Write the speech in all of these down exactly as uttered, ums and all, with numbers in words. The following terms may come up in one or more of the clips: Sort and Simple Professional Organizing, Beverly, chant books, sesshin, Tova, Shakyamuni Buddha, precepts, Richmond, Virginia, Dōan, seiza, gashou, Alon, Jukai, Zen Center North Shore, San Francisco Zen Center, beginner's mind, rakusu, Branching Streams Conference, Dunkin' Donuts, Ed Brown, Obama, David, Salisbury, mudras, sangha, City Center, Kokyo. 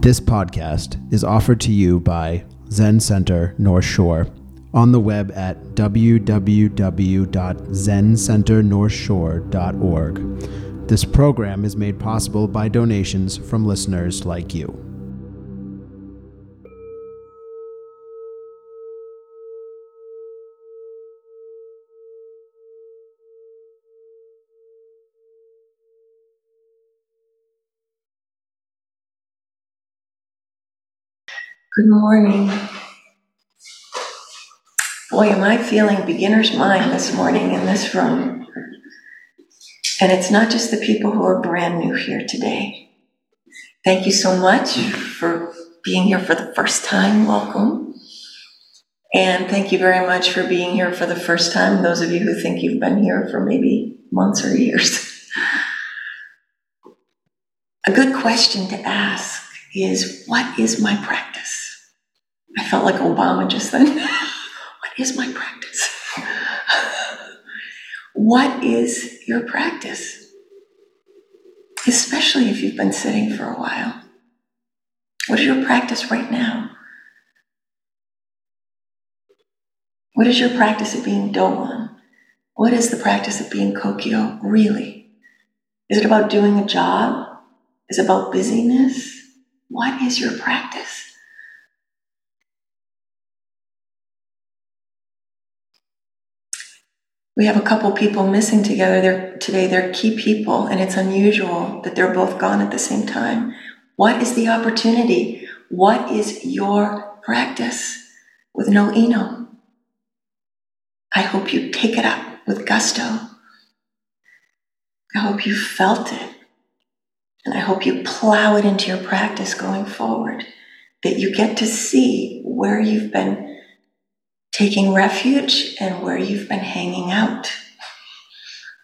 This podcast is offered to you by Zen Center North Shore on the web at w w w dot zen center north shore dot org. This program is made possible by donations from listeners like you. Good morning. Boy, am I feeling beginner's mind this morning in this room. And it's not just the people who are brand new here today. Thank you so much for being here for the first time. Welcome. And thank you very much for being here for the first time, those of you who think you've been here for maybe months or years. A good question to ask is, what is my practice? I felt like Obama just then. What is my practice? What is your practice? Especially if you've been sitting for a while. What is your practice right now? What is your practice of being Dōan? What is the practice of being Kokyo, really? Is it about doing a job? Is it about busyness? What is your practice? We have a couple people missing together they're, today. They're key people, and it's unusual that they're both gone at the same time. What is the opportunity? What is your practice with no eno? I hope you take it up with gusto. I hope you felt it. And I hope you plow it into your practice going forward, that you get to see where you've been taking refuge and where you've been hanging out.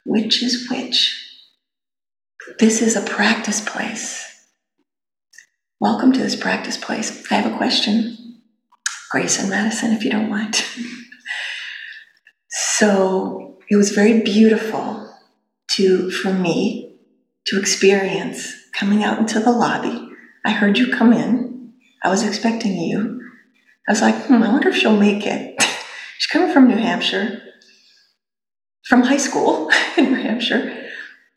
Which is which? This is a practice place. Welcome to this practice place. I have a question. Grace and Madison, if you don't mind. So it was very beautiful to, for me, to experience coming out into the lobby. I heard you come in. I was expecting you. I was like, hmm, I wonder if she'll make it. She's coming from New Hampshire, from high school in New Hampshire.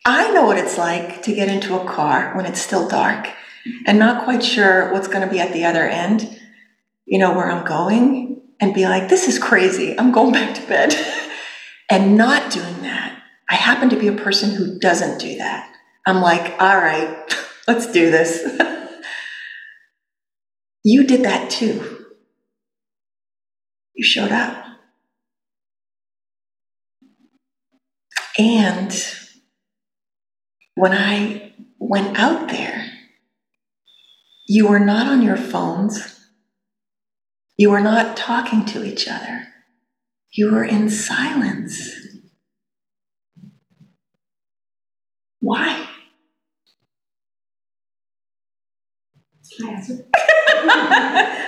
I know what it's like to get into a car when it's still dark and not quite sure what's going to be at the other end, you know, where I'm going, and be like, this is crazy. I'm going back to bed. And not doing that. I happen to be a person who doesn't do that. I'm like, all right, let's do this. You did that too. You showed up. And when I went out there, you were not on your phones. You were not talking to each other. You were in silence. Why?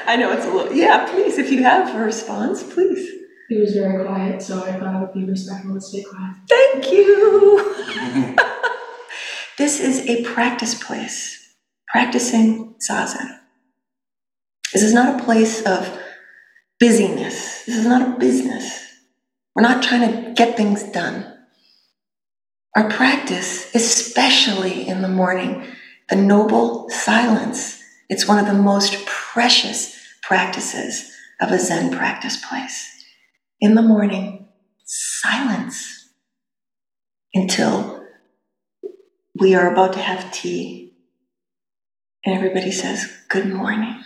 I know it's a little, yeah, please, if you have a response, please. It was very quiet, so I thought it would be respectful to stay quiet. Thank you. This is a practice place, practicing zazen. This is not a place of busyness. This is not a business. We're not trying to get things done. Our practice, especially in the morning, the noble silence, it's one of the most precious practices of a Zen practice place. In the morning, silence until we are about to have tea and everybody says, good morning.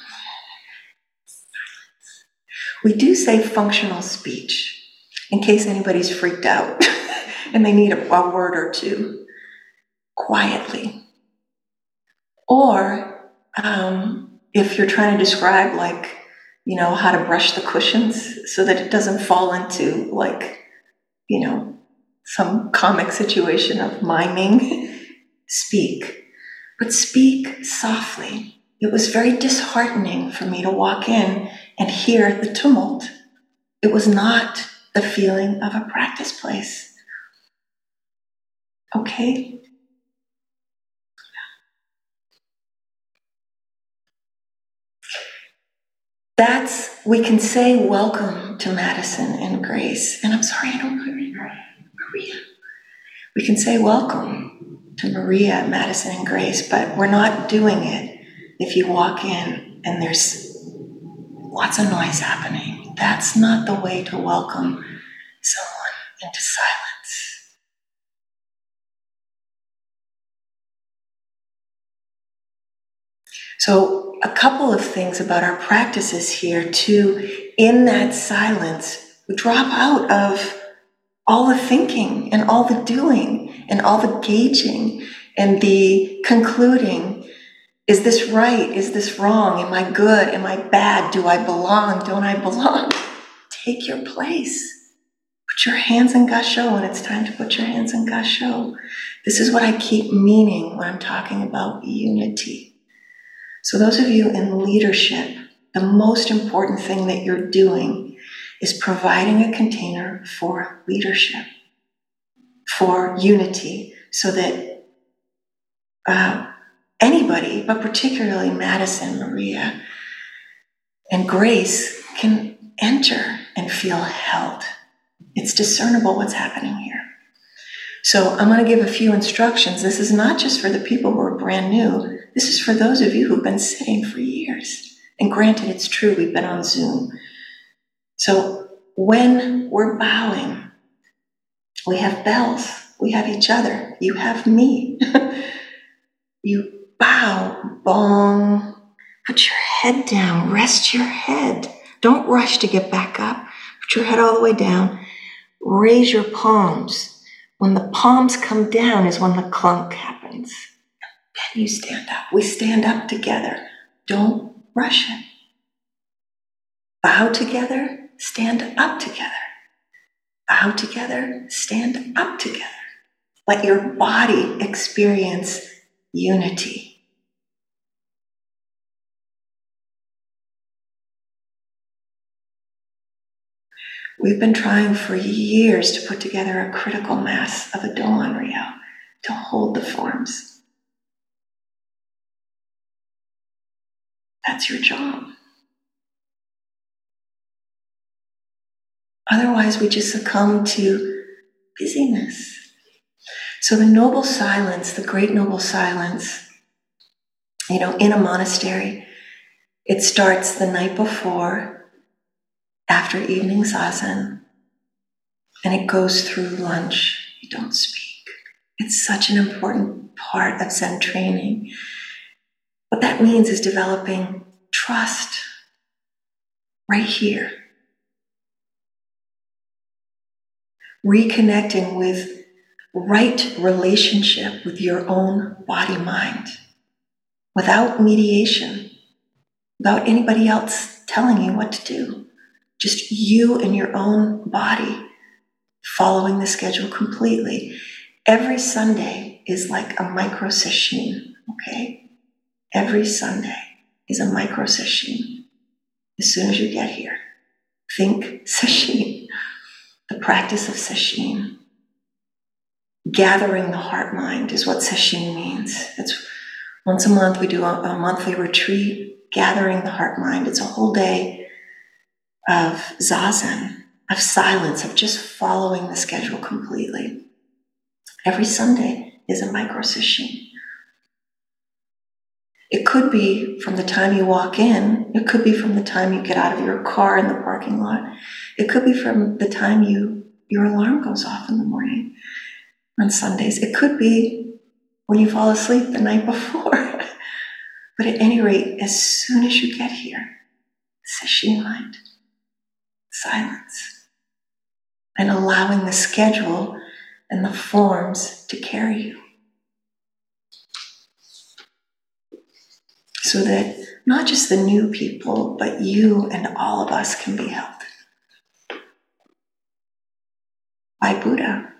Silence. We do say functional speech in case anybody's freaked out and they need a, a word or two quietly. Or Um, if you're trying to describe, like, you know, how to brush the cushions so that it doesn't fall into, like, you know, some comic situation of miming, speak. But speak softly. It was very disheartening for me to walk in and hear the tumult. It was not the feeling of a practice place. Okay? That's, we can say welcome to Madison and Grace. And I'm sorry, I don't know your name, Maria. We can say welcome to Maria, Madison, and Grace, but we're not doing it if you walk in and there's lots of noise happening. That's not the way to welcome someone into silence. So a couple of things about our practices here too, in that silence, drop out of all the thinking and all the doing and all the gauging and the concluding. Is this right? Is this wrong? Am I good? Am I bad? Do I belong? Don't I belong? Take your place. Put your hands in gashou when it's time to put your hands in gashou. This is what I keep meaning when I'm talking about unity. So those of you in leadership, the most important thing that you're doing is providing a container for leadership, for unity, so that uh, anybody, but particularly Madison, Maria, and Grace can enter and feel held. It's discernible what's happening here. So I'm going to give a few instructions. This is not just for the people who are brand new. This is for those of you who've been sitting for years. And granted, it's true, we've been on Zoom. So when we're bowing, we have bells, we have each other, you have me. You bow, bong, put your head down, rest your head. Don't rush to get back up. Put your head all the way down, raise your palms. When the palms come down is when the clunk happens. Then you stand up. We stand up together. Don't rush it. Bow together, stand up together. Bow together, stand up together. Let your body experience unity. We've been trying for years to put together a critical mass of a Dōan ryo to hold the forms. That's your job. Otherwise, we just succumb to busyness. So the noble silence, the great noble silence, you know, in a monastery, it starts the night before, after evening zazen, and it goes through lunch. You don't speak. It's such an important part of Zen training. What that means is developing trust right here. Reconnecting with right relationship with your own body-mind without mediation, without anybody else telling you what to do. Just you and your own body following the schedule completely. Every Sunday is like a micro sesshin, okay? Every Sunday is a micro sesshin. As soon as you get here, think sesshin, the practice of sesshin. Gathering the heart mind is what sesshin means. It's once a month we do a, a monthly retreat, gathering the heart mind. It's a whole day of zazen, of silence, of just following the schedule completely. Every Sunday is a micro sesshin. It could be from the time you walk in. It could be from the time you get out of your car in the parking lot. It could be from the time you your alarm goes off in the morning on Sundays. It could be when you fall asleep the night before. But at any rate, as soon as you get here, sesshin mind, silence, and allowing the schedule and the forms to carry you. So that not just the new people, but you and all of us can be held by Buddha.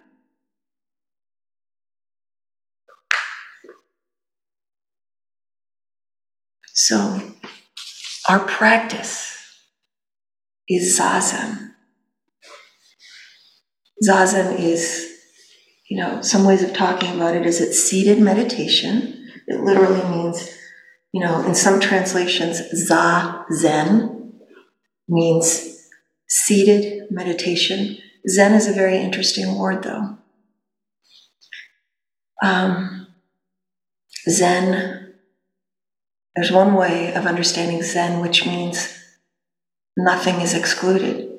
So our practice is zazen. Zazen is, you know, some ways of talking about it is it's seated meditation. It literally means, you know, in some translations, za, zen, means seated meditation. Zen is a very interesting word, though. Um, Zen, there's one way of understanding Zen, which means nothing is excluded.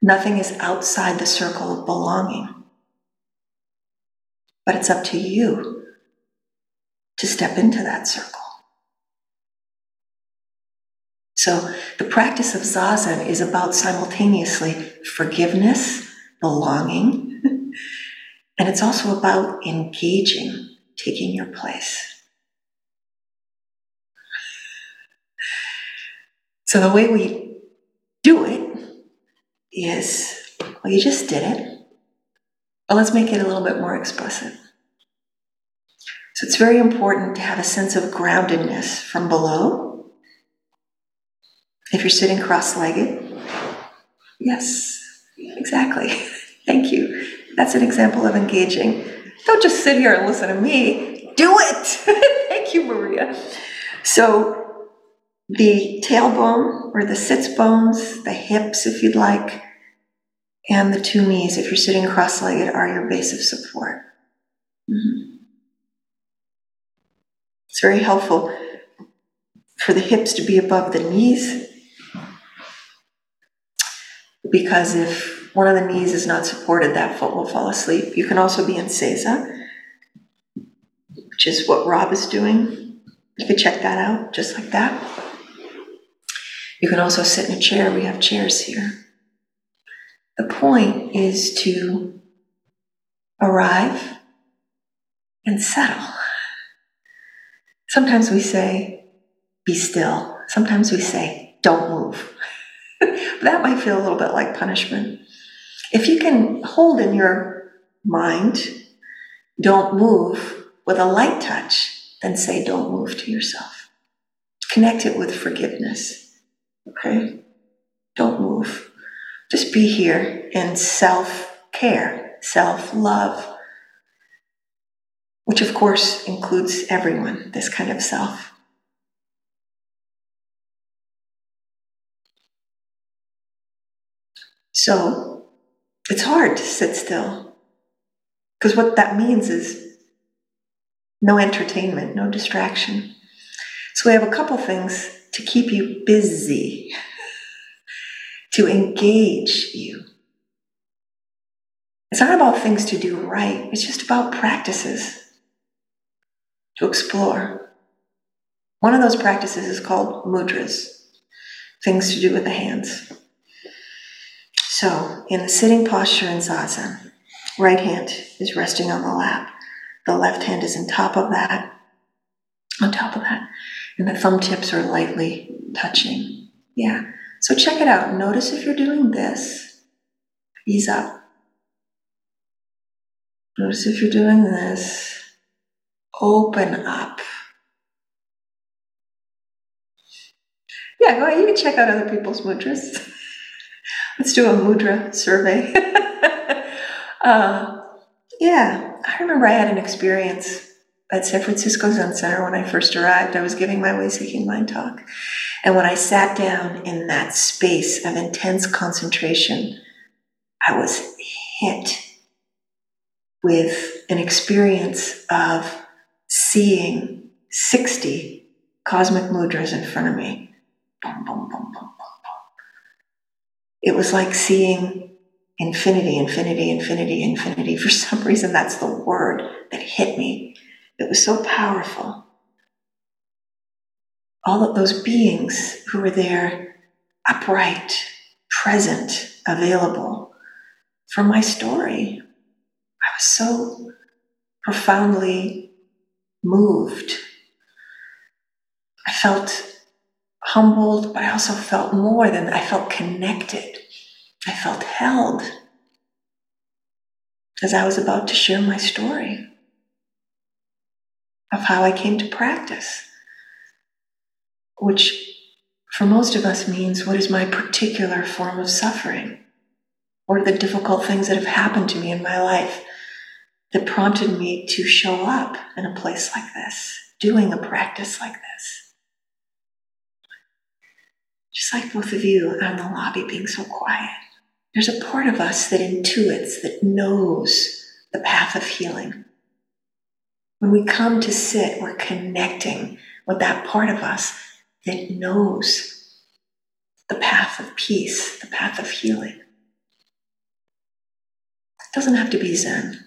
Nothing is outside the circle of belonging. But it's up to you to step into that circle. So the practice of zazen is about simultaneously forgiveness, belonging, and it's also about engaging, taking your place. So the way we do it is, well, you just did it. Well, let's make it a little bit more explicit. So it's very important to have a sense of groundedness from below. If you're sitting cross-legged, yes, exactly. Thank you. That's an example of engaging. Don't just sit here and listen to me. Do it. Thank you, Maria. So the tailbone or the sits bones, the hips if you'd like, and the two knees, if you're sitting cross-legged, are your base of support. Mm-hmm. It's very helpful for the hips to be above the knees, because if one of the knees is not supported, that foot will fall asleep. You can also be in seiza, which is what Rob is doing. You can check that out, just like that. You can also sit in a chair. We have chairs here. The point is to arrive and settle. Sometimes we say, be still. Sometimes we say, don't move. That might feel a little bit like punishment. If you can hold in your mind, don't move, with a light touch, then say, don't move to yourself. Connect it with forgiveness, okay? Don't move. Just be here in self-care, self-love, which of course includes everyone, this kind of self. So it's hard to sit still, because what that means is no entertainment, no distraction. So we have a couple things to keep you busy, to engage you. It's not about things to do right. It's just about practices to explore. One of those practices is called mudras, things to do with the hands. So in the sitting posture in zazen, right hand is resting on the lap. The left hand is on top of that, on top of that. And the thumb tips are lightly touching. Yeah. So check it out. Notice if you're doing this, ease up. Notice if you're doing this, open up. Yeah, go ahead. You can check out other people's mudras. Let's do a mudra survey. uh, yeah, I remember I had an experience at San Francisco Zen Center when I first arrived. I was giving my Way-Seeking Mind talk. And when I sat down in that space of intense concentration, I was hit with an experience of seeing sixty cosmic mudras in front of me. Boom, boom, boom, boom, boom, boom. It was like seeing infinity, infinity, infinity, infinity. For some reason, that's the word that hit me. It was so powerful. All of those beings who were there, upright, present, available for my story. I was so profoundly moved. I felt humbled, but I also felt more than, I felt connected. I felt held as I was about to share my story of how I came to practice, which for most of us means, what is my particular form of suffering? What are the difficult things that have happened to me in my life that prompted me to show up in a place like this, doing a practice like this? just like both of you out in the lobby being so quiet. There's a part of us that intuits, that knows the path of healing. When we come to sit, we're connecting with that part of us that knows the path of peace, the path of healing. It doesn't have to be Zen.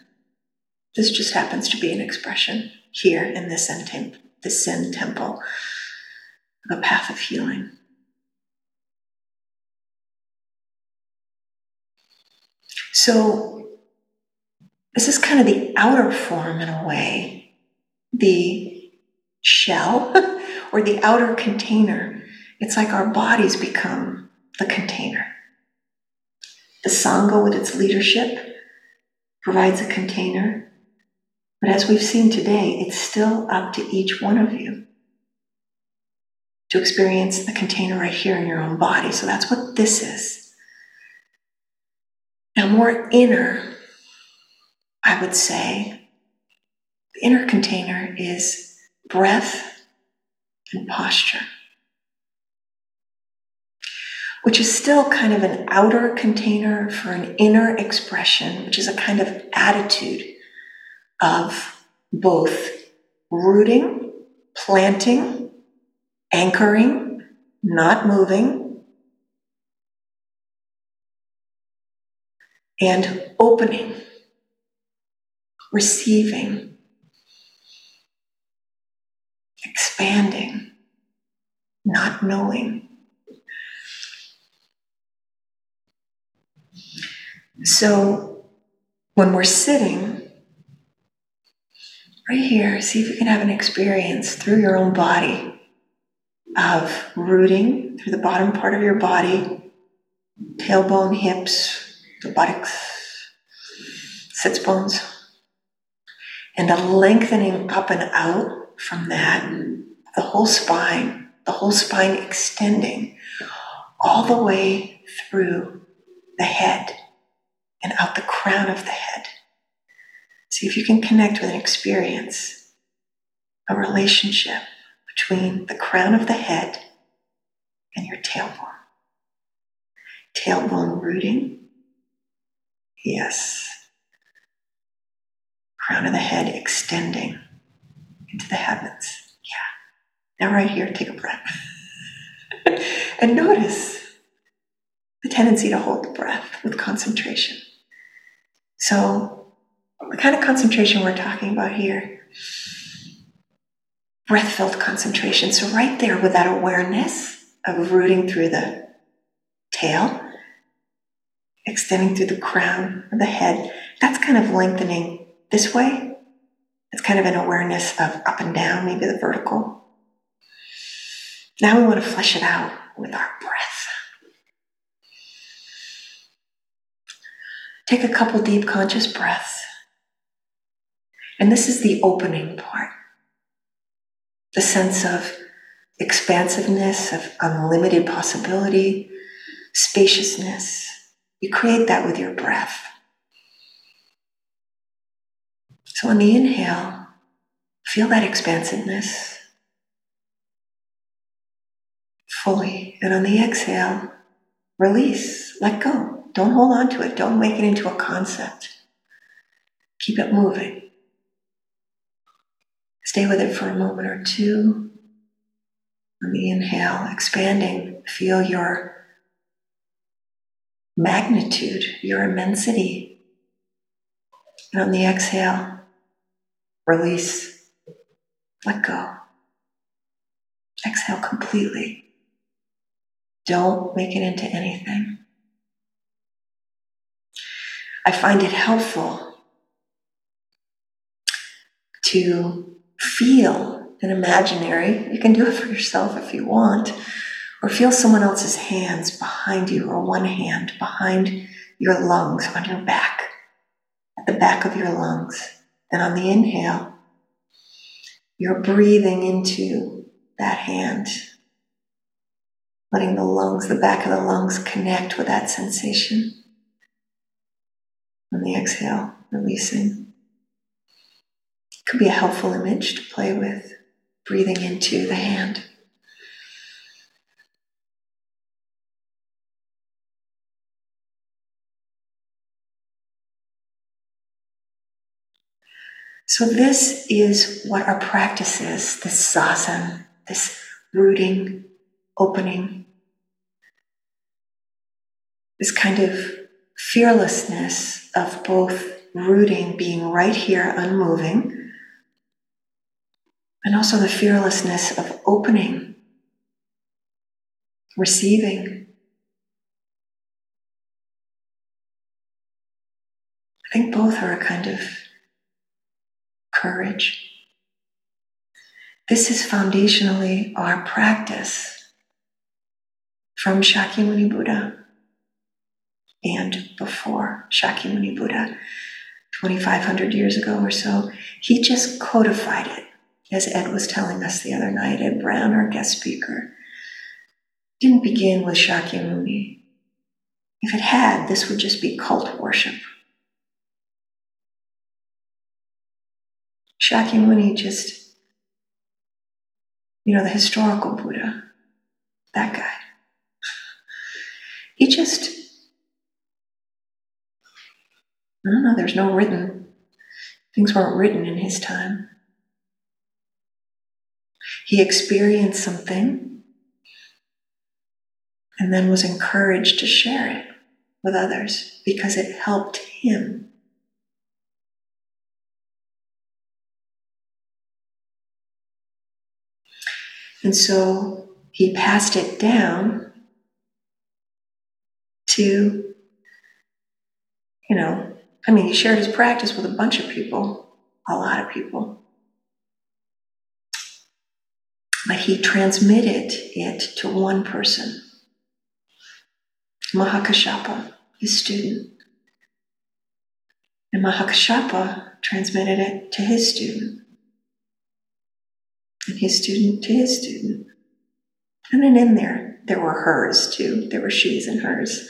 This just happens to be an expression here in this Zen, temp- this Zen temple of a path of healing. So this is kind of the outer form in a way, the shell or the outer container. It's like our bodies become the container. The Sangha with its leadership provides a container. But as we've seen today, it's still up to each one of you to experience the container right here in your own body. So that's what this is. Now, more inner, I would say, the inner container is breath and posture, which is still kind of an outer container for an inner expression, which is a kind of attitude of both rooting, planting, anchoring, not moving, and opening, receiving, expanding, not knowing. So when we're sitting, right here, see if you can have an experience through your own body of rooting through the bottom part of your body, tailbone, hips, the buttocks, sits bones, and a lengthening up and out from that, the whole spine, the whole spine extending all the way through the head and out the crown of the head. See if you can connect with an experience, a relationship between the crown of the head and your tailbone. Tailbone rooting. Yes. Crown of the head extending into the heavens. Yeah. Now right here, take a breath. And notice the tendency to hold the breath with concentration. So the kind of concentration we're talking about here, breath-filled concentration. So right there with that awareness of rooting through the tail, extending through the crown of the head, that's kind of lengthening this way. It's kind of an awareness of up and down, maybe the vertical. Now we want to flesh it out with our breath. Take a couple deep conscious breaths. And this is the opening part, the sense of expansiveness, of unlimited possibility, spaciousness. You create that with your breath. So on the inhale, feel that expansiveness fully. And on the exhale, release, let go. Don't hold on to it. Don't make it into a concept. Keep it moving. Stay with it for a moment or two. On the inhale, expanding, feel your magnitude, your immensity. And on the exhale, release, let go. Exhale completely. Don't make it into anything. I find it helpful to feel an imaginary, you can do it for yourself if you want, or feel someone else's hands behind you, or one hand behind your lungs, on your back, at the back of your lungs. And on the inhale, you're breathing into that hand, letting the lungs, the back of the lungs connect with that sensation. On the exhale, releasing. Could be a helpful image to play with, breathing into the hand. So this is what our practice is, this zazen, this rooting, opening, this kind of fearlessness of both rooting, being right here, unmoving, and also the fearlessness of opening, receiving. I think both are a kind of courage. This is foundationally our practice from Shakyamuni Buddha and before Shakyamuni Buddha, twenty-five hundred years ago or so. He just codified it, as Ed was telling us the other night, Ed Brown, our guest speaker. Didn't begin with Shakyamuni. If it had, this would just be cult worship. Shakyamuni just, you know, the historical Buddha, that guy. He just, I don't know, there's no written, things weren't written in his time. He experienced something and then was encouraged to share it with others because it helped him. And so he passed it down to, you know, I mean, he shared his practice with a bunch of people, a lot of people. But he transmitted it to one person, Mahakashapa, his student. And Mahakashapa transmitted it to his student. And his student to his student. And then in there, there were hers too. There were she's and hers.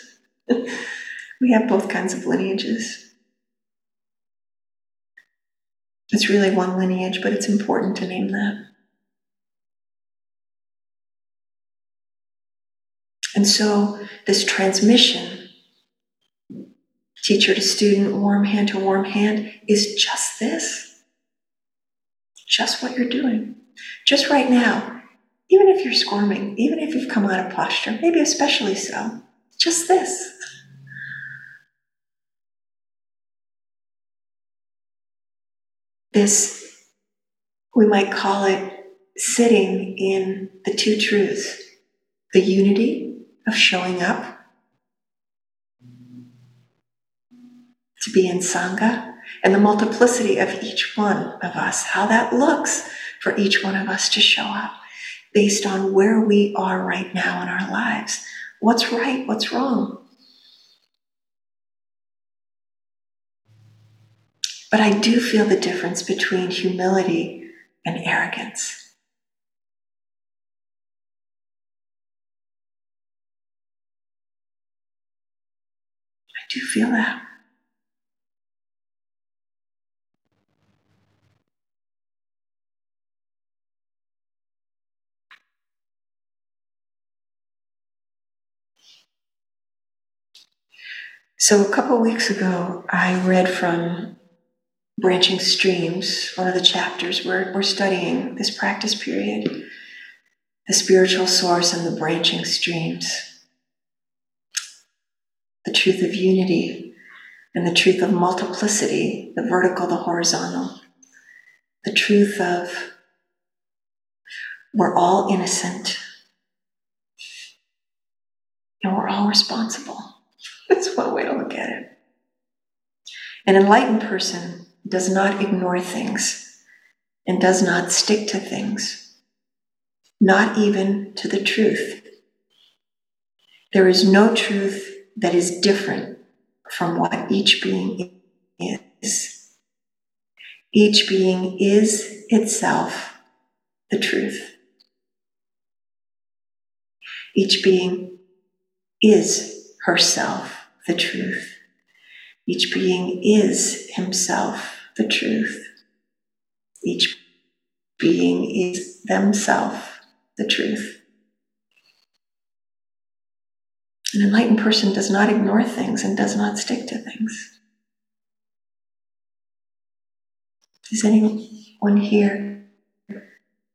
We have both kinds of lineages. It's really one lineage, but it's important to name that. And so this transmission, teacher to student, warm hand to warm hand, is just this. Just what you're doing. Just right now, even if you're squirming, even if you've come out of posture, maybe especially so, just this. This, we might call it sitting in the two truths, the unity of showing up, to be in sangha, and the multiplicity of each one of us, how that looks for each one of us to show up based on where we are right now in our lives. What's right? What's wrong? But I do feel the difference between humility and arrogance. I do feel that. So a couple of weeks ago, I read from Branching Streams, one of the chapters we're, we're studying this practice period, the spiritual source and the branching streams, the truth of unity and the truth of multiplicity, the vertical, the horizontal, the truth of we're all innocent and we're all responsible. That's one way to look at it. An enlightened person does not ignore things and does not stick to things, not even to the truth. There is no truth that is different from what each being is. Each being is itself the truth. Each being is herself the truth. Each being is himself the truth. Each being is themselves the truth. An enlightened person does not ignore things and does not stick to things. Does anyone here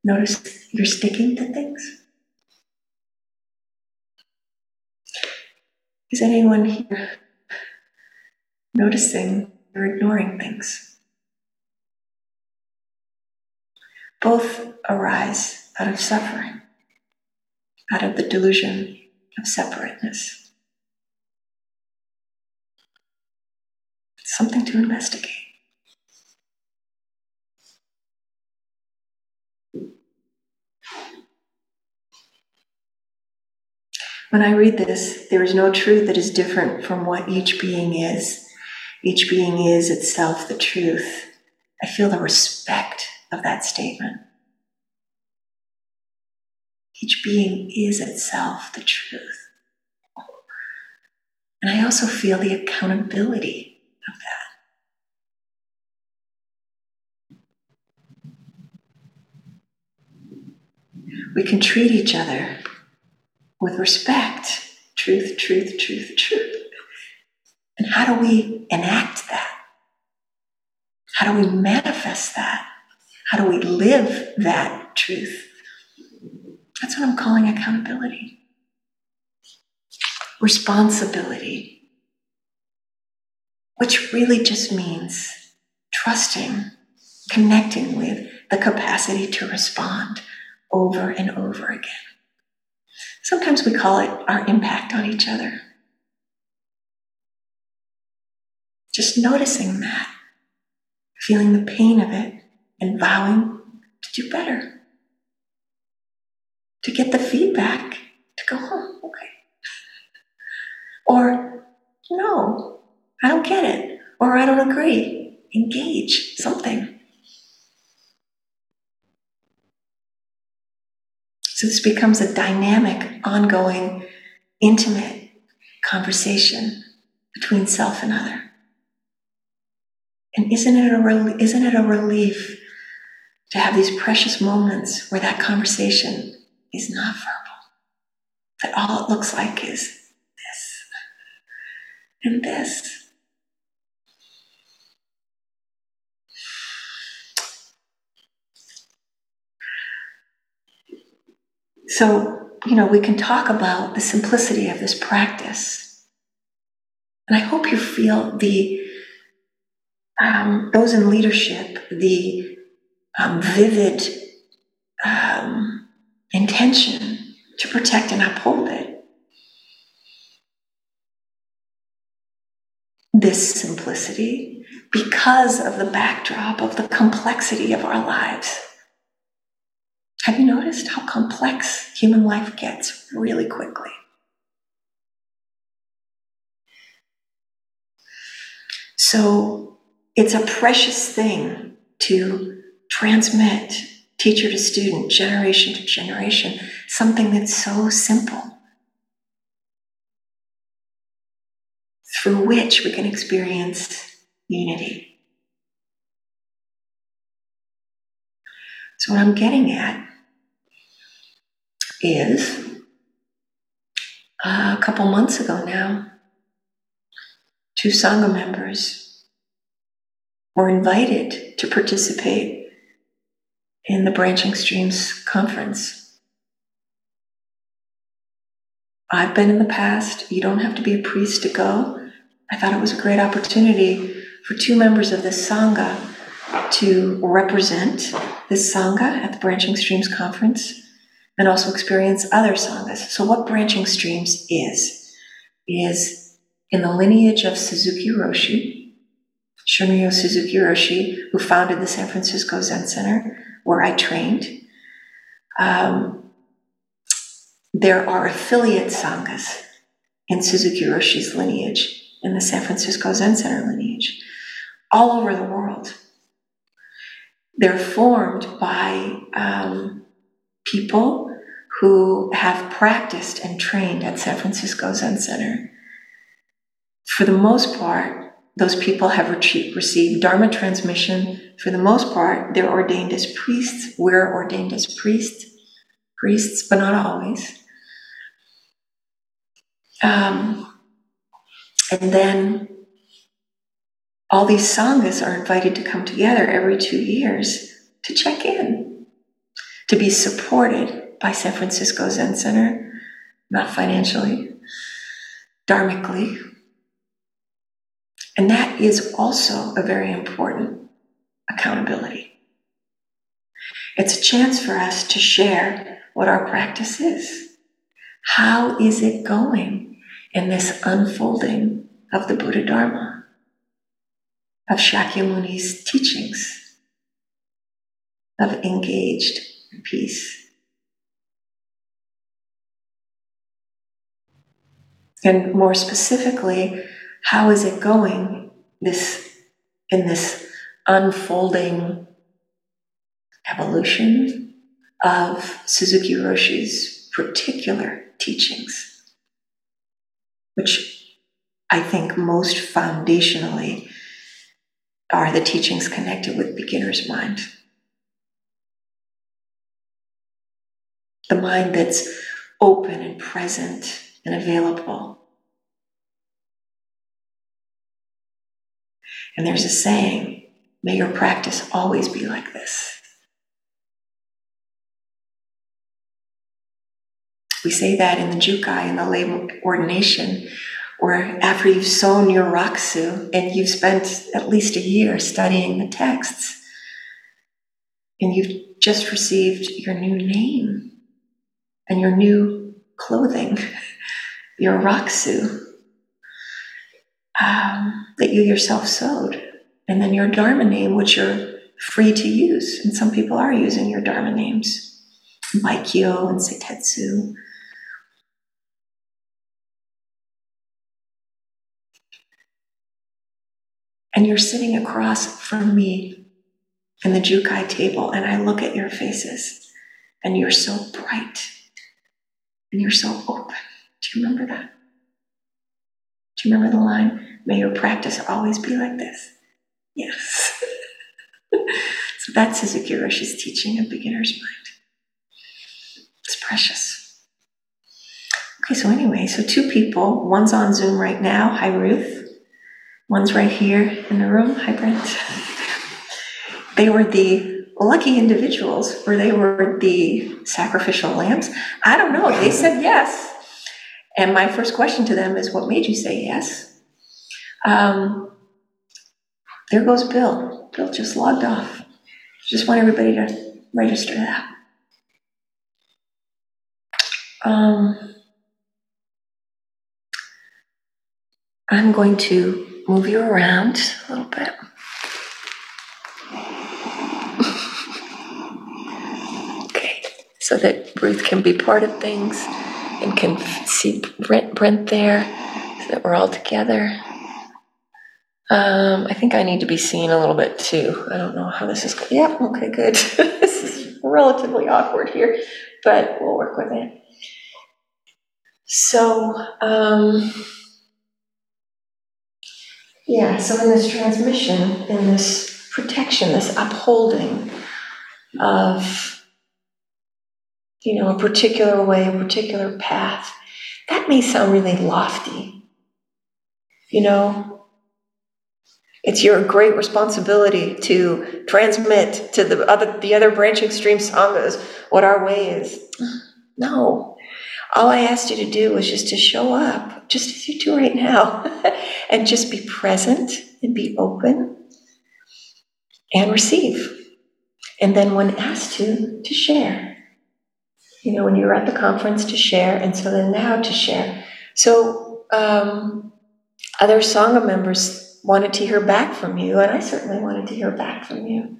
notice you're sticking to things? Is anyone here noticing you're ignoring things? Both arise out of suffering, out of the delusion of separateness. It's something to investigate. When I read this, there is no truth that is different from what each being is. Each being is itself the truth. I feel the respect of that statement. Each being is itself the truth. And I also feel the accountability of that. We can treat each other with respect. Truth, truth, truth, truth. And how do we enact that? How do we manifest that? How do we live that truth? That's what I'm calling accountability. Responsibility. Which really just means trusting, connecting with the capacity to respond over and over again. Sometimes we call it our impact on each other. Just noticing that, feeling the pain of it, and vowing to do better. To get the feedback, to go home, okay. Or, no, I don't get it, or I don't agree. Engage something. So this becomes a dynamic, ongoing, intimate conversation between self and other. And isn't it a rel- isn't it a relief to have these precious moments where that conversation is not verbal, that all it looks like is this and this. So, you know, we can talk about the simplicity of this practice. And I hope you feel the, um, those in leadership, the um, vivid um, intention to protect and uphold it. This simplicity, because of the backdrop of the complexity of our lives. Have you noticed how complex human life gets really quickly? So it's a precious thing to transmit teacher to student, generation to generation, something that's so simple, through which we can experience unity. So what I'm getting at is uh, a couple months ago now, two Sangha members were invited to participate in the Branching Streams Conference. I've been in the past. You don't have to be a priest to go. I thought it was a great opportunity for two members of this Sangha to represent this Sangha at the Branching Streams Conference, and also experience other sanghas. So what Branching Streams is, is in the lineage of Suzuki Roshi, Shunryu Suzuki Roshi, who founded the San Francisco Zen Center, where I trained. Um, there are affiliate sanghas in Suzuki Roshi's lineage, in the San Francisco Zen Center lineage, all over the world. They're formed by um, people who have practiced and trained at San Francisco Zen Center. For the most part, those people have re- received Dharma transmission. For the most part, they're ordained as priests. We're ordained as priests, priests, but not always. Um, and then all these sanghas are invited to come together every two years to check in, to be supported by San Francisco Zen Center, not financially, dharmically. And that is also a very important accountability. It's a chance for us to share what our practice is. How is it going in this unfolding of the Buddha Dharma, of Shakyamuni's teachings, of engaged peace? And more specifically, how is it going this in this unfolding evolution of Suzuki Roshi's particular teachings, which I think most foundationally are the teachings connected with beginner's mind. The mind that's open and present and available. And there's a saying, may your practice always be like this. We say that in the Jukai, in the lay ordination, where after you've sewn your rakusu and you've spent at least a year studying the texts, and you've just received your new name and your new clothing, your rakusu, um, that you yourself sewed, and then your Dharma name, which you're free to use. And some people are using your Dharma names, Baikyo and Seitetsu. And you're sitting across from me in the Jukai table, and I look at your faces, and you're so bright, and you're so open. Do you remember that? Do you remember the line, may your practice always be like this? Yes. So that's Suzuki Roshi's teaching of beginner's mind. It's precious. Okay, so anyway, so two people, one's on Zoom right now. Hi, Ruth. One's right here in the room. Hi, Brent. They were the lucky individuals, or they were the sacrificial lambs. I don't know. They said yes. And my first question to them is, what made you say yes? Um, there goes Bill. Bill just logged off. Just want everybody to register that. Um, I'm going to move you around a little bit. Okay, so that Ruth can be part of things and can see Brent, Brent there, so that we're all together. Um, I think I need to be seen a little bit too. I don't know how this is going. Yep, yeah, okay, good. This is relatively awkward here, but we'll work with it. So, um, Yeah, so in this transmission, in this protection, this upholding of, you know, a particular way, a particular path, that may sound really lofty. You know, it's your great responsibility to transmit to the other, the other branching stream sanghas what our way is. No. All I asked you to do was just to show up, just as you do right now, and just be present and be open and receive. And then when asked to, to share. You know, when you were at the conference, to share, and so then now to share. So um, other Sangha members wanted to hear back from you, and I certainly wanted to hear back from you.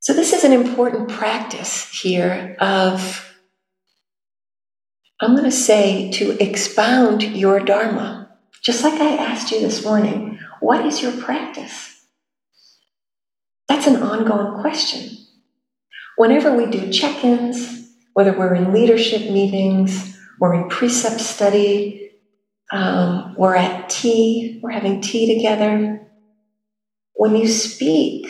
So this is an important practice here of, I'm going to say, to expound your Dharma. Just like I asked you this morning, what is your practice? That's an ongoing question. Whenever we do check-ins, whether we're in leadership meetings, we're in precept study, um, we're at tea, we're having tea together, when you speak,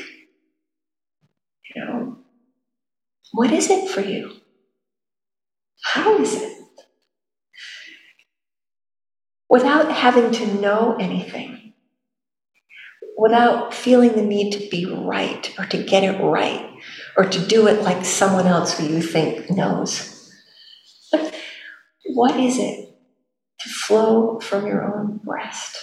you know, what is it for you? How is it? Without having to know anything, without feeling the need to be right or to get it right or to do it like someone else who you think knows. But what is it to flow from your own breast?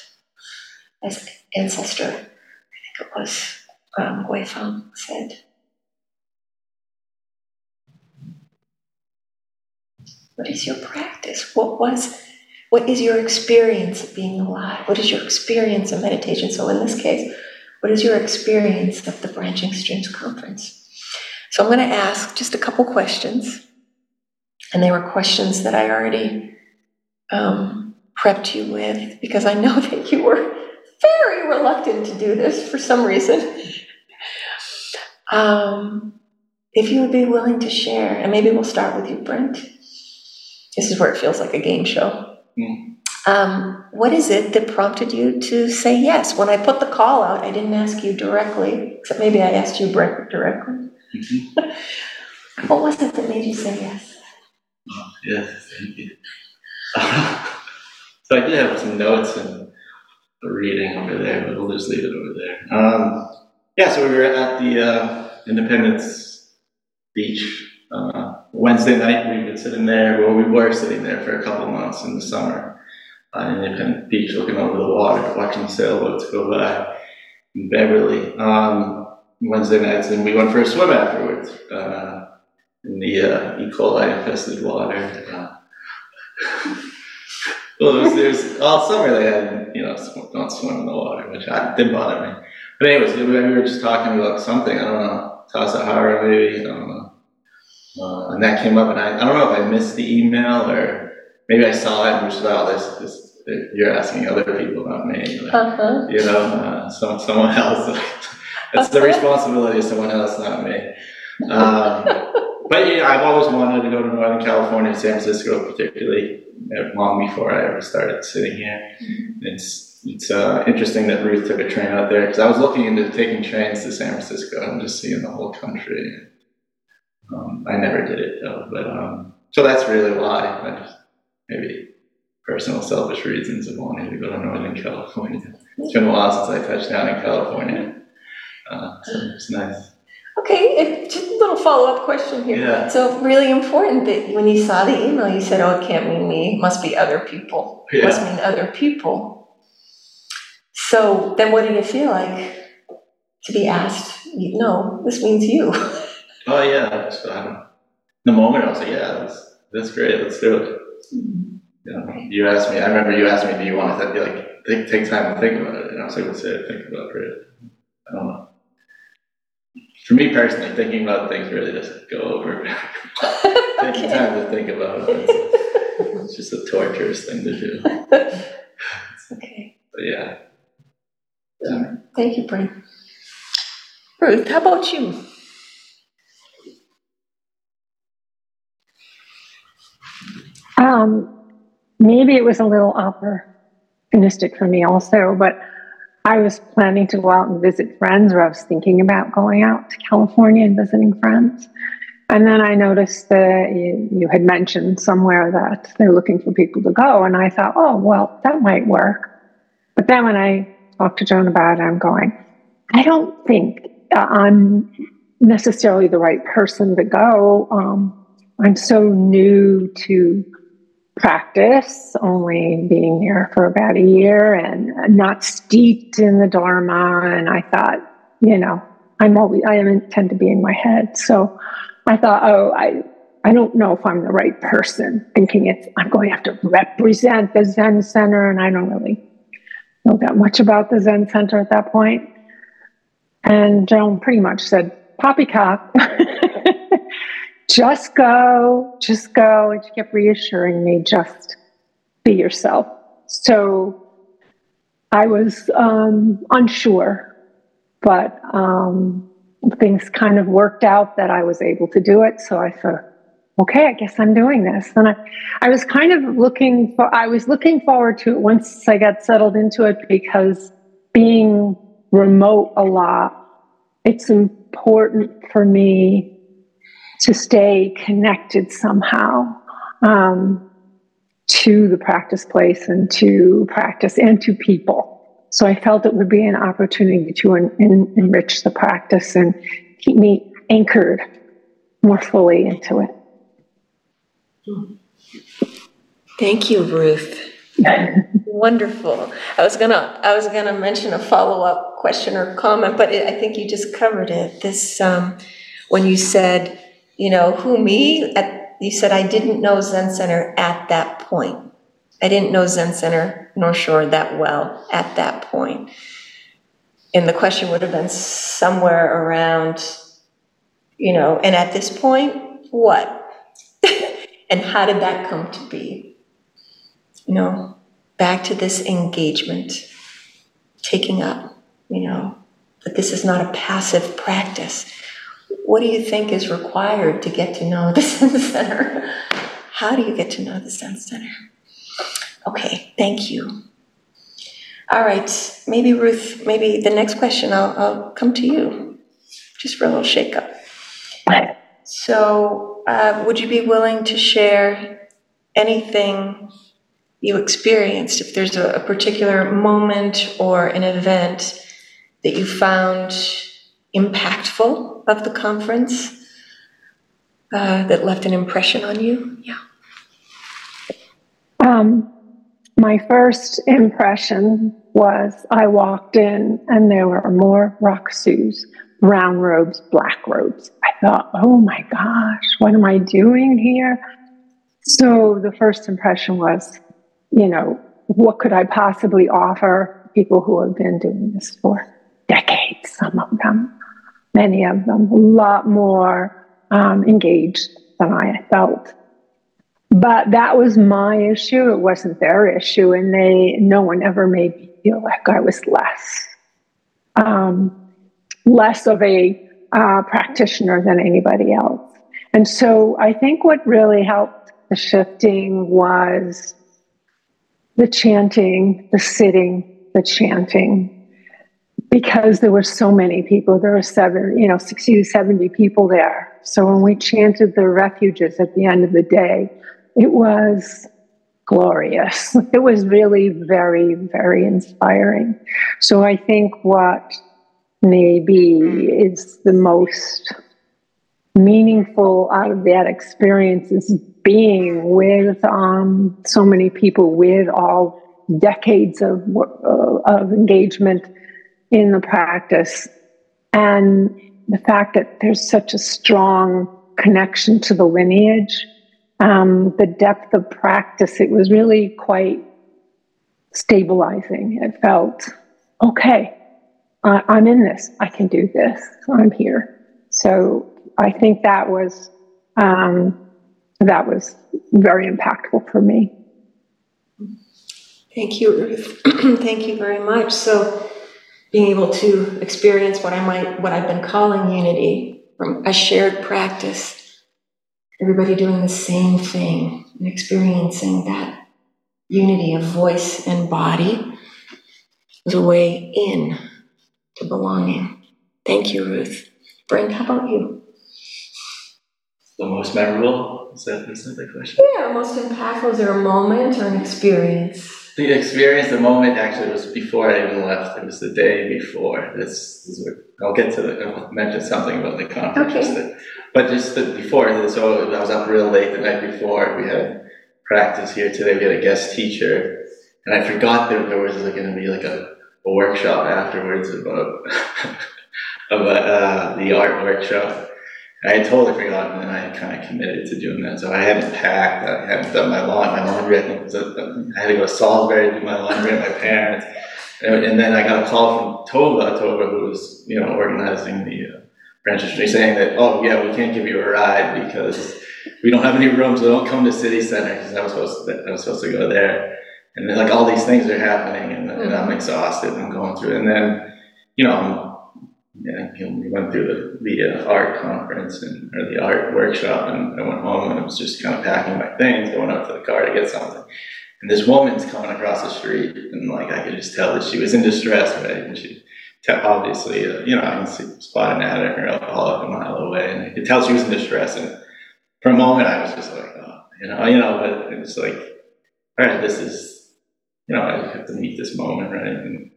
As ancestor, I think it was um, Guifang said. What is your practice? What was, what is your experience of being alive? What is your experience of meditation? So in this case, what is your experience of the Branching Streams Conference? So I'm going to ask just a couple questions. And they were questions that I already um, prepped you with, because I know that you were very reluctant to do this for some reason. um, if you would be willing to share, and maybe we'll start with you, Brent. This is where it feels like a game show. Mm. Um, what is it that prompted you to say yes? When I put the call out, I didn't ask you directly, except maybe I asked you directly. Mm-hmm. What was it that made you say yes? Oh, yes, thank you. So I did have some notes and a reading over there, but we'll just leave it over there. Um, yeah, so we were at the uh, Independence Beach. Uh, Wednesday night, we've been sitting there, well, we were sitting there for a couple of months in the summer on Independence Beach, looking over the water, watching the sailboats go by in Beverly um, Wednesday nights, and we went for a swim afterwards uh, in the uh, E. coli-infested water. Uh, well, it was, it was all summer they had, you know, sw don't swim in the water, which I, didn't bother me. But anyways, we were just talking about something, I don't know, Tasahara maybe, I don't know. Uh, and that came up, and I, I don't know if I missed the email or maybe I saw it and was like, oh, this, this, this, you're asking other people, not me. Like, uh-huh. You know, uh, some, someone else. That's uh-huh. The responsibility of someone else, not me. Um, but you know, I've always wanted to go to Northern California, San Francisco particularly, long before I ever started sitting here. Mm-hmm. It's, it's uh, interesting that Ruth took a train out there, because I was looking into taking trains to San Francisco and just seeing the whole country. Um, I never did it though, but um, so that's really why. I just, maybe personal selfish reasons of wanting to go to Northern California. It's been a while since I touched down in California, uh, so it's nice. Okay, just a little follow-up question here. Yeah. So really important that when you saw the email, you said, "Oh, it can't mean me. It must be other people. It yeah. must mean other people." So then, what did it feel like to be asked? No, this means you. Oh yeah, so, um, in the moment I was like, yeah, that's, that's great, let's do it. Mm-hmm. You know, you asked me, I remember you asked me, do you want to like, take, take time to think about it? And I was like, let's say I think about it. I don't know. For me personally, thinking about things really doesn't go over. Okay. Taking time to think about it. It's, it's just a torturous thing to do. Okay. But yeah. yeah. Thank you, Brent. Ruth, how about you? Um, maybe it was a little opportunistic for me also, but I was planning to go out and visit friends, or I was thinking about going out to California and visiting friends. And then I noticed that you, you had mentioned somewhere that they're looking for people to go. And I thought, oh, well, that might work. But then when I talked to Joan about it, I'm going, I don't think I'm necessarily the right person to go. Um, I'm so new to practice, only being here for about a year and not steeped in the Dharma. And I thought, you know, I'm always, I tend to be in my head. So I thought, oh, I, I don't know if I'm the right person, thinking it's, I'm going to have to represent the Zen Center. And I don't really know that much about the Zen Center at that point. And Joan pretty much said, poppycock. Just go, just go. And she kept reassuring me, just be yourself. So I was um, unsure, but um, things kind of worked out that I was able to do it. So I thought, okay, I guess I'm doing this. And I, I was kind of looking for, I was looking forward to it once I got settled into it, because being remote a lot, it's important for me to stay connected somehow um, to the practice place and to practice and to people. So I felt it would be an opportunity to en en enrich the practice and keep me anchored more fully into it. Thank you, Ruth. Wonderful. I was gonna, I was gonna mention a follow-up question or comment, but it, I think you just covered it. This, um, when you said, you know, who me? At, you said I didn't know Zen Center at that point. I didn't know Zen Center North Shore that well at that point. And the question would have been somewhere around, you know, and at this point, what? And how did that come to be? You know, back to this engagement, taking up, you know, that this is not a passive practice. What do you think is required to get to know the Zen Center? How do you get to know the Zen Center? Okay, thank you. All right, maybe Ruth, maybe the next question, I'll, I'll come to you, just for a little shake-up. So uh, would you be willing to share anything you experienced, if there's a, a particular moment or an event that you found impactful of the conference uh, that left an impression on you? Yeah. Um, my first impression was I walked in and there were more rakusus, brown robes, black robes. I thought, oh my gosh, what am I doing here? So the first impression was, you know, what could I possibly offer people who have been doing this for decades, some of them, many of them, a lot more um, engaged than I felt. But that was my issue. It wasn't their issue, and they no one ever made me feel like I was less, um, less of a uh, practitioner than anybody else. And so I think what really helped the shifting was the chanting, the sitting, the chanting, because there were so many people. There were seven, you know, sixty to seventy people there. So when we chanted the refuges at the end of the day, it was glorious. It was really very, very inspiring. So I think what maybe is the most meaningful out of that experience is being with um, so many people with all decades of, uh, of engagement in the practice, and the fact that there's such a strong connection to the lineage, um, the depth of practice, it was really quite stabilizing. It felt, okay, uh, I'm in this, I can do this, I'm here. So I think that was, um, that was very impactful for me. Thank you, Ruth. Thank you very much. So being able to experience what I might, what I've been calling unity, from a shared practice, everybody doing the same thing and experiencing that unity of voice and body was a way in to belonging. Thank you, Ruth. Brent, how about you? The most memorable? Is that, is that the question? Yeah, most impactful. Is there a moment or an experience? The experience, the moment actually was before I even left. It was the day before. This, this was, I'll get to the, I'll mention something about the conference. Okay. Just the, but just the, before, so I was up real late the night before. We had practice here today. We had a guest teacher. And I forgot that there was like going to be like a, a workshop afterwards about, about uh, the art workshop. And I had totally forgotten, and I had kind of committed to doing that. So I hadn't packed, I hadn't done my laundry, my laundry, I think was a, I had to go to Salisbury to do my laundry at my parents. And, and then I got a call from Tova, Tova, who was, you know, organizing the uh, Branching Streams, saying that, oh yeah, we can't give you a ride because we don't have any rooms, so don't come to City Center, because I was supposed to, I was supposed to go there. And then like all these things are happening, and, and I'm exhausted, and I'm going through it. And then, you know, I'm Yeah, we went through the, the uh, art conference and or the art workshop, and I went home and I was just kind of packing my things, going up to the car to get something. And this woman's coming across the street, and like I could just tell that she was in distress, right? And she obviously, uh, you know, I can see spotting at her, her alcoholic a mile away, and I could tell she was in distress. And for a moment, I was just like, oh, you know, you know, but it was like, all right, this is, you know, I have to meet this moment, right? And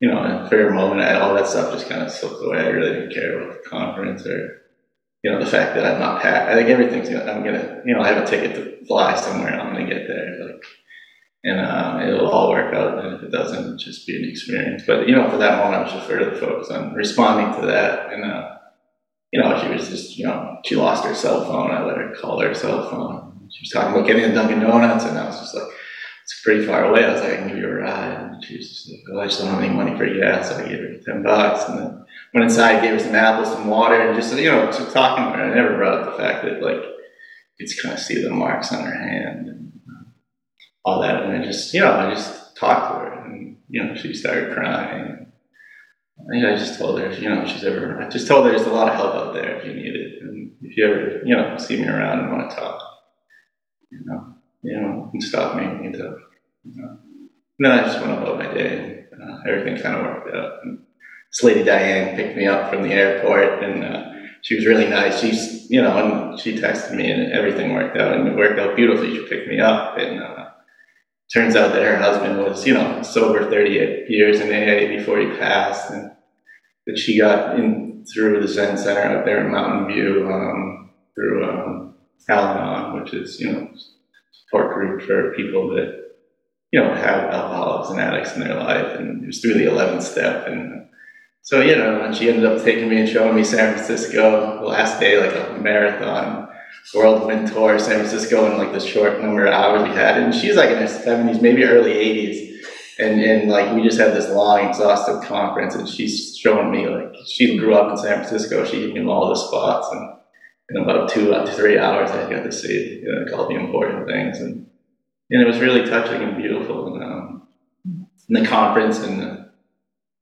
you know, for a moment, I, all that stuff just kind of slipped away. I really didn't care about the conference or, you know, the fact that I'm not packed. I think everything's gonna, I'm gonna, you know, I have a ticket to fly somewhere and I'm gonna get there. Like, and um, it'll all work out. And if it doesn't, it'll just be an experience. But, you know, for that moment, I was just really focused on responding to that. And, uh, you know, she was just, you know, she lost her cell phone. I let her call her cell phone. She was talking about getting a Dunkin' Donuts. And I was just like, it's pretty far away. I was like, I can give you a ride. And she was just like, well, I just don't have any money for gas. So I gave her ten bucks. And then went inside, gave her some apples, some water, and just, you know, just talking to her. I never brought up the fact that, like, you could kind of see the marks on her hand. And, all that, and I just, you know, I just talked to her, and, you know, she started crying. And I just told her, if, you know, if she's ever, I just told her there's a lot of help out there if you need it, and if you ever, you know, see me around and want to talk, you know, you know, and stop making me talk, you know. And then I just went about my day, and uh, everything kind of worked out. And this lady, Diane, picked me up from the airport, and uh, she was really nice. She's, you know, and she texted me, and everything worked out, and it worked out beautifully. She picked me up, and, uh, turns out that her husband was, you know, sober thirty-eight years in A A before he passed, and that she got in through the Zen Center out there in Mountain View, um, through um, Alon, which is, you know, support group for people that, you know, have alcoholics and addicts in their life, and it was through the eleventh step, and so, you know, and she ended up taking me and showing me San Francisco the last day, like a marathon world wind tour, San Francisco, in like the short number of hours we had. And she's like in her seventies, maybe early eighties. And, and like, we just had this long, exhaustive conference, and she's showing me, like, she grew up in San Francisco. She knew all the spots, and in about two to three hours, I got to see, you know, all the important things. And, and it was really touching and beautiful. And, um, and the conference and, the,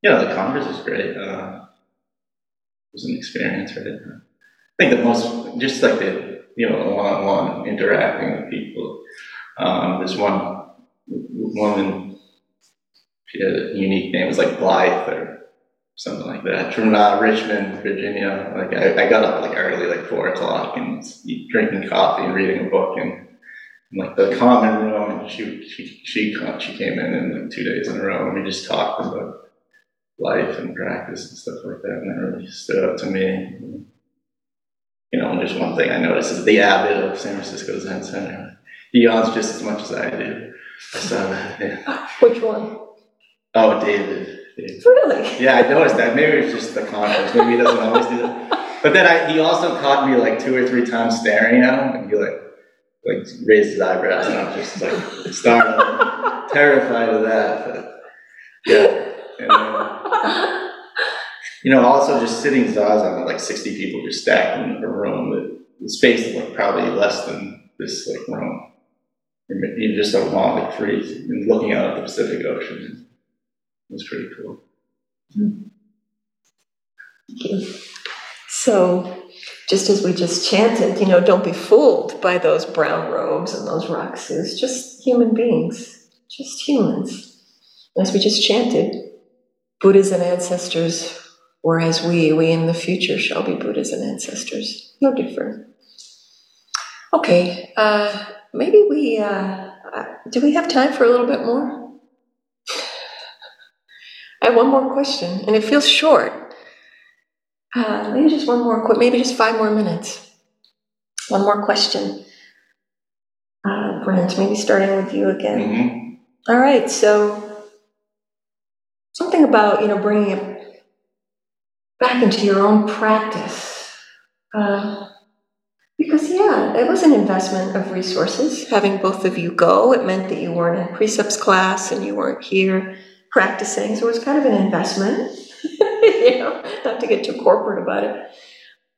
you know, the conference was great. Uh, it was an experience, right? I think the most, just like the, you know, one-on-one interacting with people. Um, there's one woman, she had a unique name, it was like Blythe or something like that, from uh, Richmond, Virginia. Like I, I got up like early, like four o'clock, and was drinking coffee and reading a book, and, and like the common room. And she she she she came in and like two days in a row, and we just talked about life and practice and stuff like that, and that really stood out to me. You know, and there's one thing I noticed is the abbot of San Francisco Zen Center. He yawns just as much as I do. I saw that. Yeah. Which one? Oh, David. David. Really? Yeah, I noticed that. Maybe it's just the conference. Maybe he doesn't always do that. But then I, he also caught me like two or three times staring at him, and he like like raised his eyebrows, and I was just like startled, terrified of that. But, yeah. And, uh, you know, also just sitting zazen, like sixty people were stacked in a room. That the space was probably less than this like room. And just a long, like freeze and looking out at the Pacific Ocean. It was pretty cool. Okay. So, just as we just chanted, you know, don't be fooled by those brown robes and those rakusus. Just human beings. Just humans. As we just chanted, Buddhas and ancestors. Or as we, we in the future shall be Buddhas and ancestors. No different. Okay, uh, maybe we, uh, do we have time for a little bit more? I have one more question, and it feels short. Uh, maybe just one more, qu- maybe just five more minutes. One more question. Uh, Brent, maybe starting with you again. Mm-hmm. All right, so something about, you know, bringing it back into your own practice, uh, because yeah, it was an investment of resources. Having both of you go, it meant that you weren't in precepts class and you weren't here practicing, so it was kind of an investment. You know, not to get too corporate about it,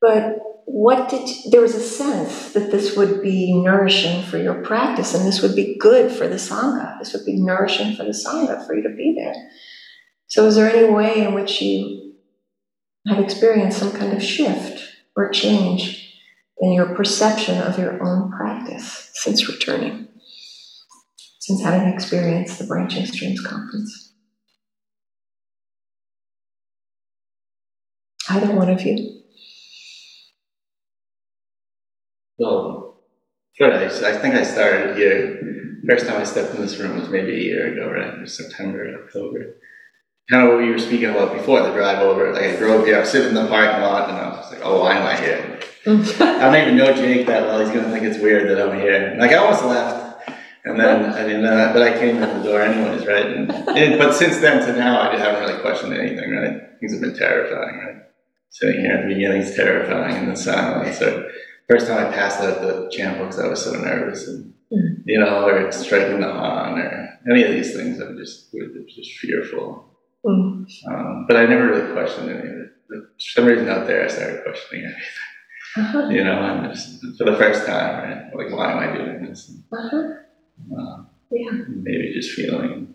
but what did you, there was a sense that this would be nourishing for your practice, and this would be good for the sangha. This would be nourishing for the sangha for you to be there. So, is there any way in which you have experienced some kind of shift or change in your perception of your own practice since returning, since having experienced the Branching Streams Conference? Either one of you? Well, sure, I, I think I started here. First time I stepped in this room was maybe a year ago, right? It was September, October. kind of what you were speaking about before the drive over. Like I drove here, I was sitting in the parking lot, and I was just like, "Oh, why am I here?" I don't even know Jake that well. He's gonna think it's weird that I'm here. And like I almost left, and then I mean, uh, but I came in the door anyways, right? And, and but since then to now, I haven't really questioned anything, right? Things have been terrifying, right? Sitting here at the beginning is terrifying, and the silence. So first time I passed out the chant books, I was so nervous, and mm. you know, or striking the Han, or any of these things, I'm just just fearful. Mm. Um, but I never really questioned any of it. For some reason out there, I started questioning everything. Uh-huh. You know, I'm just, for the first time, right? Like, why am I doing this? Uh-huh. Uh, yeah. Maybe just feeling,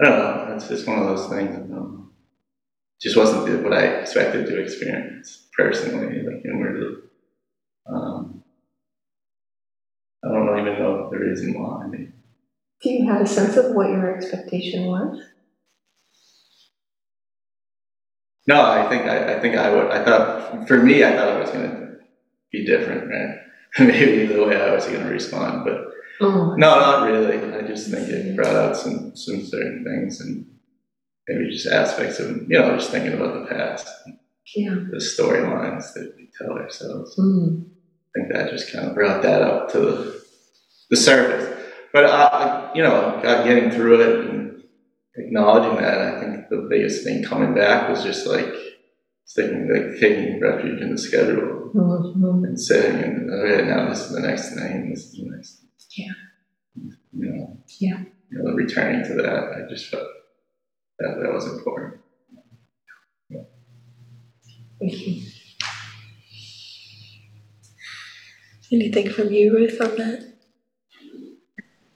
I don't know, it's just one of those things. Um, just wasn't what I expected to experience personally, like inwardly. Um, I don't even know the reason why. Maybe. Do you have a sense of what your expectation was? No, I think I, I think I would. I thought for me, I thought I was going to be different, right? Maybe the way I was going to respond, but oh, no, not really. I just think it brought out some some certain things, and maybe just aspects of, you know, just thinking about the past, yeah, the storylines that we tell ourselves. Mm. I think that just kind of brought that up to the, the surface. But I, you know, God, getting through it and acknowledging that, I think the biggest thing coming back was just like sticking, like taking refuge in the schedule, mm-hmm. and sitting and, okay, now this is the next thing, this is the next thing. Yeah. You know, yeah. You know, returning to that, I just felt that that was important. Yeah. Thank you. Anything from you, Ruth, on that?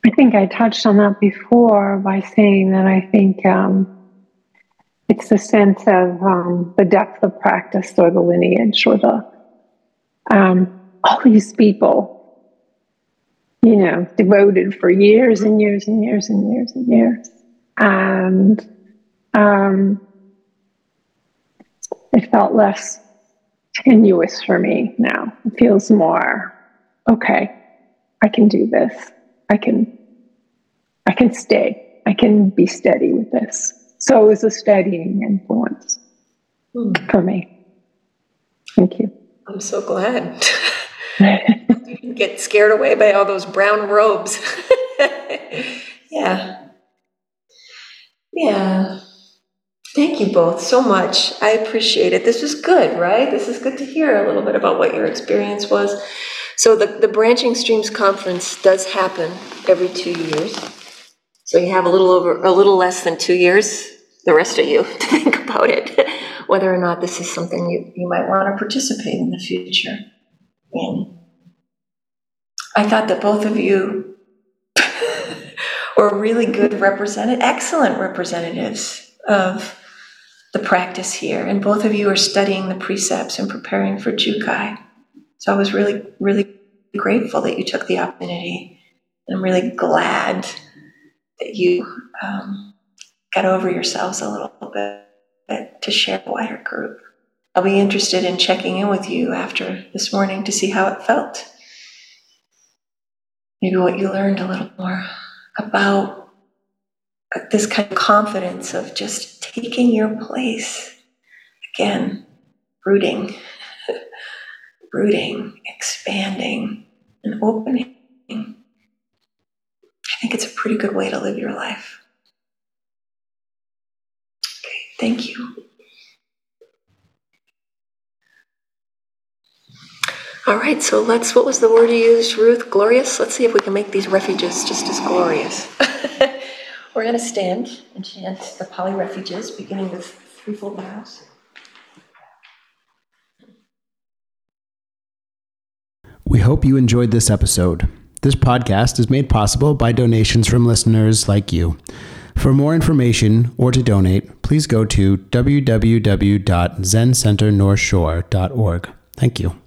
I think I touched on that before by saying that I think, um, it's the sense of um, the depth of practice or the lineage or the, um, all these people, you know, devoted for years and years and years and years and years. And um, it felt less tenuous for me now. It feels more, okay, I can do this. I can, I can stay. I can be steady with this. So it was a steadying influence mm. for me. Thank you. I'm so glad. You didn't get scared away by all those brown robes. Yeah. Yeah. Thank you both so much. I appreciate it. This was good, right? This is good to hear a little bit about what your experience was. So the, the Branching Streams Conference does happen every two years. So you have a little over, a little less than two years, the rest of you, to think about it, whether or not this is something you, you might want to participate in the future. And I thought that both of you were really good represented, excellent representatives of the practice here. And both of you are studying the precepts and preparing for Jukai. So I was really, really grateful that you took the opportunity. I'm really glad that you um, got over yourselves a little bit to share a wider group. I'll be interested in checking in with you after this morning to see how it felt. Maybe what you learned a little more about this kind of confidence of just taking your place. Again, rooting, rooting, expanding, and opening. I think it's a pretty good way to live your life. Okay, thank you. All right, so let's, what was the word you used, Ruth? Glorious? Let's see if we can make these refuges just as glorious. We're going to stand and chant the Pali refuges, beginning with threefold vows. We hope you enjoyed this episode. This podcast is made possible by donations from listeners like you. For more information or to donate, please go to w w w dot zen center north shore dot org. Thank you.